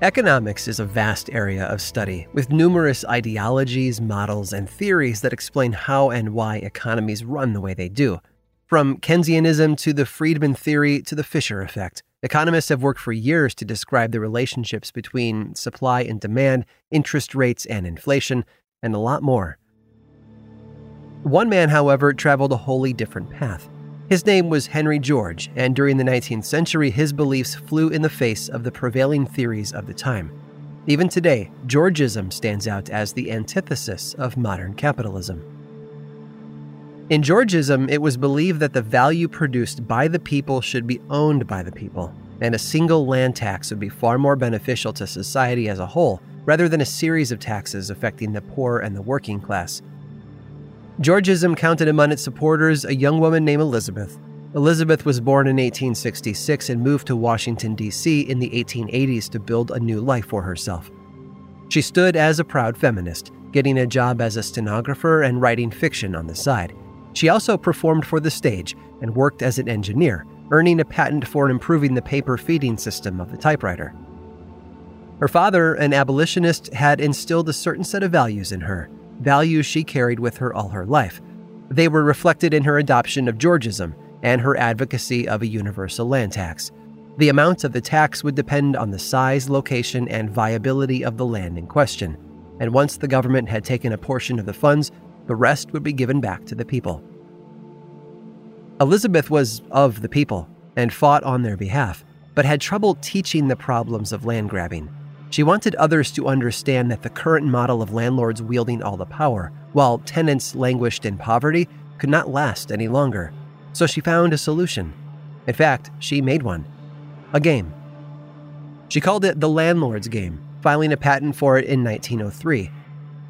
Economics is a vast area of study, with numerous ideologies, models, and theories that explain how and why economies run the way they do. From Keynesianism to the Friedman theory to the Fisher effect, economists have worked for years to describe the relationships between supply and demand, interest rates and inflation, and a lot more. One man, however, traveled a wholly different path. His name was Henry George, and during the 19th century, his beliefs flew in the face of the prevailing theories of the time. Even today, Georgism stands out as the antithesis of modern capitalism. In Georgism, it was believed that the value produced by the people should be owned by the people, and a single land tax would be far more beneficial to society as a whole, rather than a series of taxes affecting the poor and the working class. Georgism counted among its supporters a young woman named Elizabeth. Elizabeth was born in 1866 and moved to Washington, D.C. in the 1880s to build a new life for herself. She stood as a proud feminist, getting a job as a stenographer and writing fiction on the side. She also performed for the stage and worked as an engineer, earning a patent for improving the paper feeding system of the typewriter. Her father, an abolitionist, had instilled a certain set of values in her. Values she carried with her all her life. They were reflected in her adoption of Georgism and her advocacy of a universal land tax. The amount of the tax would depend on the size, location, and viability of the land in question, and once the government had taken a portion of the funds, the rest would be given back to the people. Elizabeth was of the people and fought on their behalf, but had trouble teaching the problems of land grabbing. She wanted others to understand that the current model of landlords wielding all the power, while tenants languished in poverty, could not last any longer. So she found a solution. In fact, she made one. A game. She called it the Landlord's Game, filing a patent for it in 1903.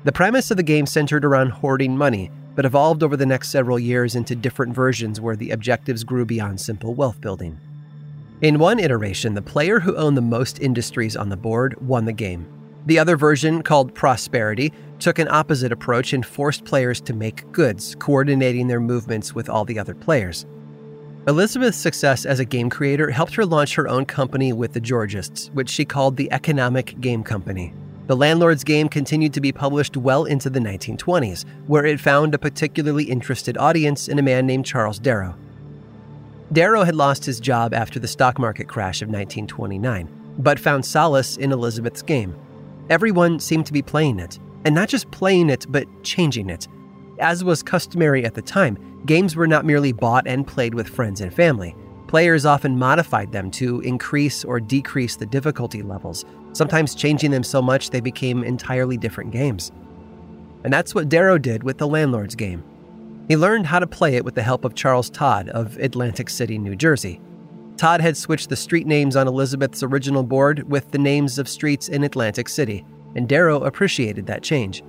The premise of the game centered around hoarding money, but evolved over the next several years into different versions where the objectives grew beyond simple wealth building. In one iteration, the player who owned the most industries on the board won the game. The other version, called Prosperity, took an opposite approach and forced players to make goods, coordinating their movements with all the other players. Elizabeth's success as a game creator helped her launch her own company with the Georgists, which she called the Economic Game Company. The Landlord's Game continued to be published well into the 1920s, where it found a particularly interested audience in a man named Charles Darrow. Darrow had lost his job after the stock market crash of 1929, but found solace in Elizabeth's game. Everyone seemed to be playing it, and not just playing it, but changing it. As was customary at the time, games were not merely bought and played with friends and family. Players often modified them to increase or decrease the difficulty levels, sometimes changing them so much they became entirely different games. And that's what Darrow did with the Landlord's Game. He learned how to play it with the help of Charles Todd of Atlantic City, New Jersey. Todd had switched the street names on Elizabeth's original board with the names of streets in Atlantic City, and Darrow appreciated that change.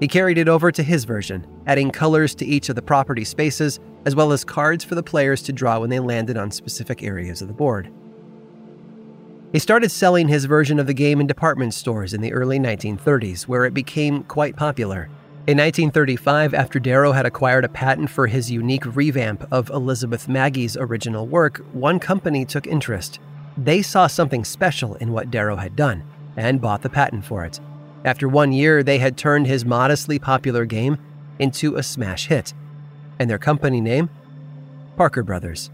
He carried it over to his version, adding colors to each of the property spaces, as well as cards for the players to draw when they landed on specific areas of the board. He started selling his version of the game in department stores in the early 1930s, where it became quite popular. In 1935, after Darrow had acquired a patent for his unique revamp of Elizabeth Magie's original work, one company took interest. They saw something special in what Darrow had done and bought the patent for it. After 1 year, they had turned his modestly popular game into a smash hit. and their company name, Parker Brothers.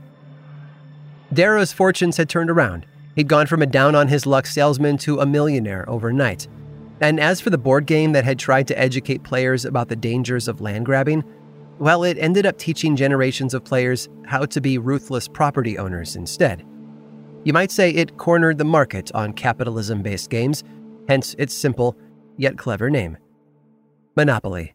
Darrow's fortunes had turned around. He'd gone from a down-on-his-luck salesman to a millionaire overnight. And as for the board game that had tried to educate players about the dangers of land grabbing, well, it ended up teaching generations of players how to be ruthless property owners instead. You might say it cornered the market on capitalism-based games, hence its simple yet clever name, Monopoly.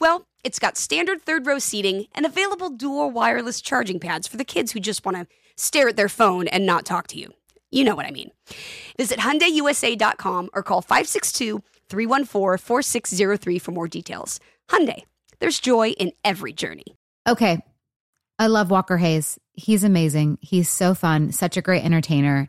Well, it's got standard third-row seating and available dual wireless charging pads for the kids who just want to stare at their phone and not talk to you. You know what I mean. Visit HyundaiUSA.com or call 562-314-4603 for more details. Hyundai, there's joy in every journey. Okay, I love Walker Hayes. He's amazing. He's so fun, such a great entertainer.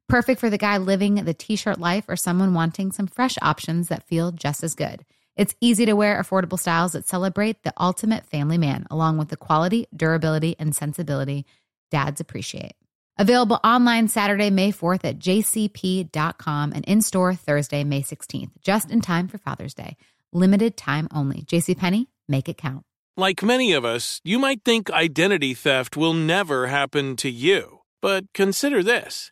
Perfect for the guy living the t-shirt life or someone wanting some fresh options that feel just as good. It's easy to wear affordable styles that celebrate the ultimate family man, along with the quality, durability, and sensibility dads appreciate. Available online Saturday, May 4th at jcp.com and in-store Thursday, May 16th, just in time for Father's Day. Limited time only. JCPenney, make it count. Like many of us, you might think identity theft will never happen to you. But consider this.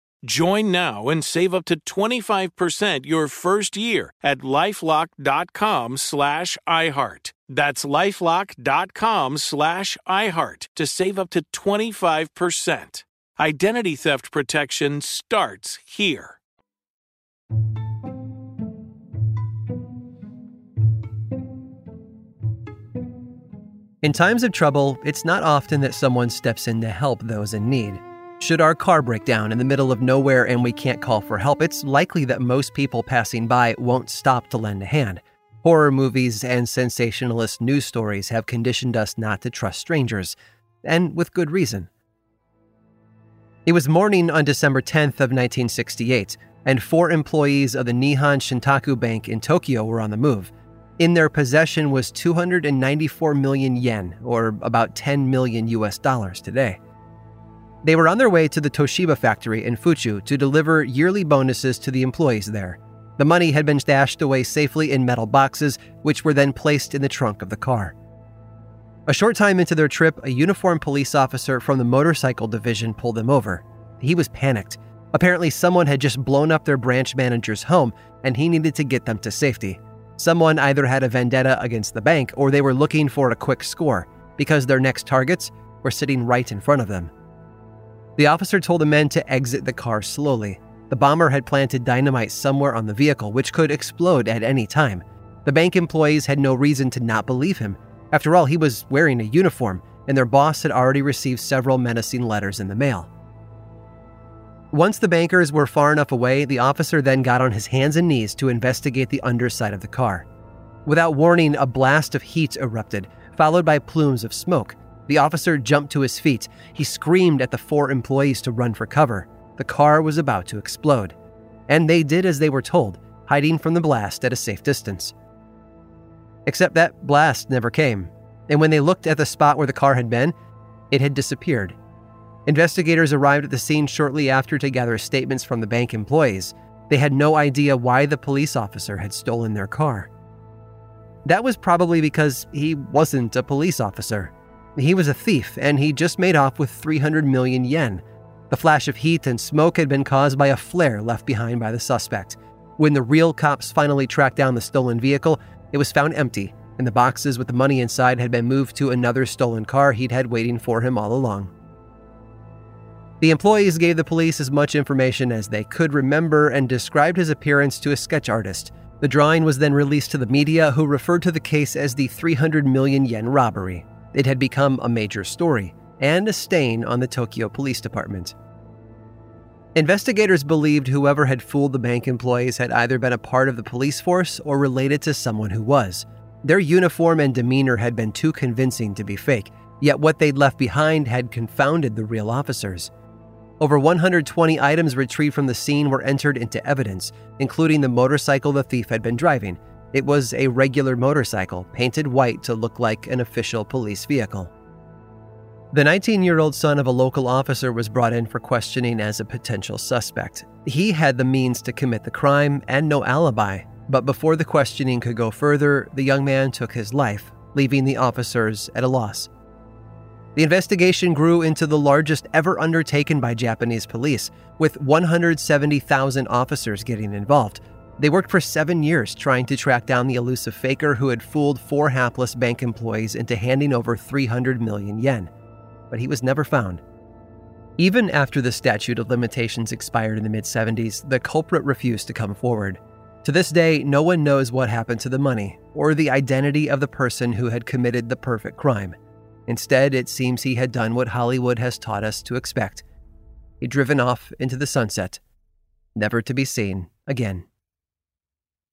Join now and save up to 25% your first year at LifeLock.com/iHeart. That's LifeLock.com/iHeart to save up to 25%. Identity theft protection starts here. In times of trouble, it's not often that someone steps in to help those in need. Should our car break down in the middle of nowhere and we can't call for help, it's likely that most people passing by won't stop to lend a hand. Horror movies and sensationalist news stories have conditioned us not to trust strangers, and with good reason. It was morning on December 10th of 1968, and 4 employees of the Nihon Shintaku Bank in Tokyo were on the move. In their possession was 294 million yen, or about $10 million today. They were on their way to the Toshiba factory in Fuchu to deliver yearly bonuses to the employees there. The money had been stashed away safely in metal boxes, which were then placed in the trunk of the car. A short time into their trip, a uniformed police officer from the motorcycle division pulled them over. He was panicked. Apparently, someone had just blown up their branch manager's home, and he needed to get them to safety. Someone either had a vendetta against the bank, or they were looking for a quick score, because their next targets were sitting right in front of them. The officer told the men to exit the car slowly. The bomber had planted dynamite somewhere on the vehicle, which could explode at any time. The bank employees had no reason to not believe him. After all, he was wearing a uniform, and their boss had already received several menacing letters in the mail. Once the bankers were far enough away, the officer then got on his hands and knees to investigate the underside of the car. Without warning, a blast of heat erupted, followed by plumes of smoke. The officer jumped to his feet. He screamed at the four employees to run for cover. The car was about to explode. And they did as they were told, hiding from the blast at a safe distance. Except that blast never came, and when they looked at the spot where the car had been, it had disappeared. Investigators arrived at the scene shortly after to gather statements from the bank employees. They had no idea why the police officer had stolen their car. That was probably because he wasn't a police officer. He was a thief, and he just made off with 300 million yen. The flash of heat and smoke had been caused by a flare left behind by the suspect. When the real cops finally tracked down the stolen vehicle, it was found empty, and the boxes with the money inside had been moved to another stolen car he'd had waiting for him all along. The employees gave the police as much information as they could remember and described his appearance to a sketch artist. The drawing was then released to the media, who referred to the case as the 300 million yen robbery. It had become a major story and a stain on the Tokyo Police Department. Investigators believed whoever had fooled the bank employees had either been a part of the police force or related to someone who was. Their uniform and demeanor had been too convincing to be fake, yet what they'd left behind had confounded the real officers. Over 120 items retrieved from the scene were entered into evidence, including the motorcycle the thief had been driving. It was a regular motorcycle, painted white to look like an official police vehicle. The 19-year-old son of a local officer was brought in for questioning as a potential suspect. He had the means to commit the crime and no alibi, but before the questioning could go further, the young man took his life, leaving the officers at a loss. The investigation grew into the largest ever undertaken by Japanese police, with 170,000 officers getting involved. They worked for 7 years trying to track down the elusive faker who had fooled four hapless bank employees into handing over 300 million yen. But he was never found. Even after the statute of limitations expired in the mid-70s, the culprit refused to come forward. To this day, no one knows what happened to the money or the identity of the person who had committed the perfect crime. Instead, it seems he had done what Hollywood has taught us to expect. He'd driven off into the sunset, never to be seen again.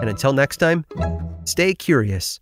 And until next time, stay curious.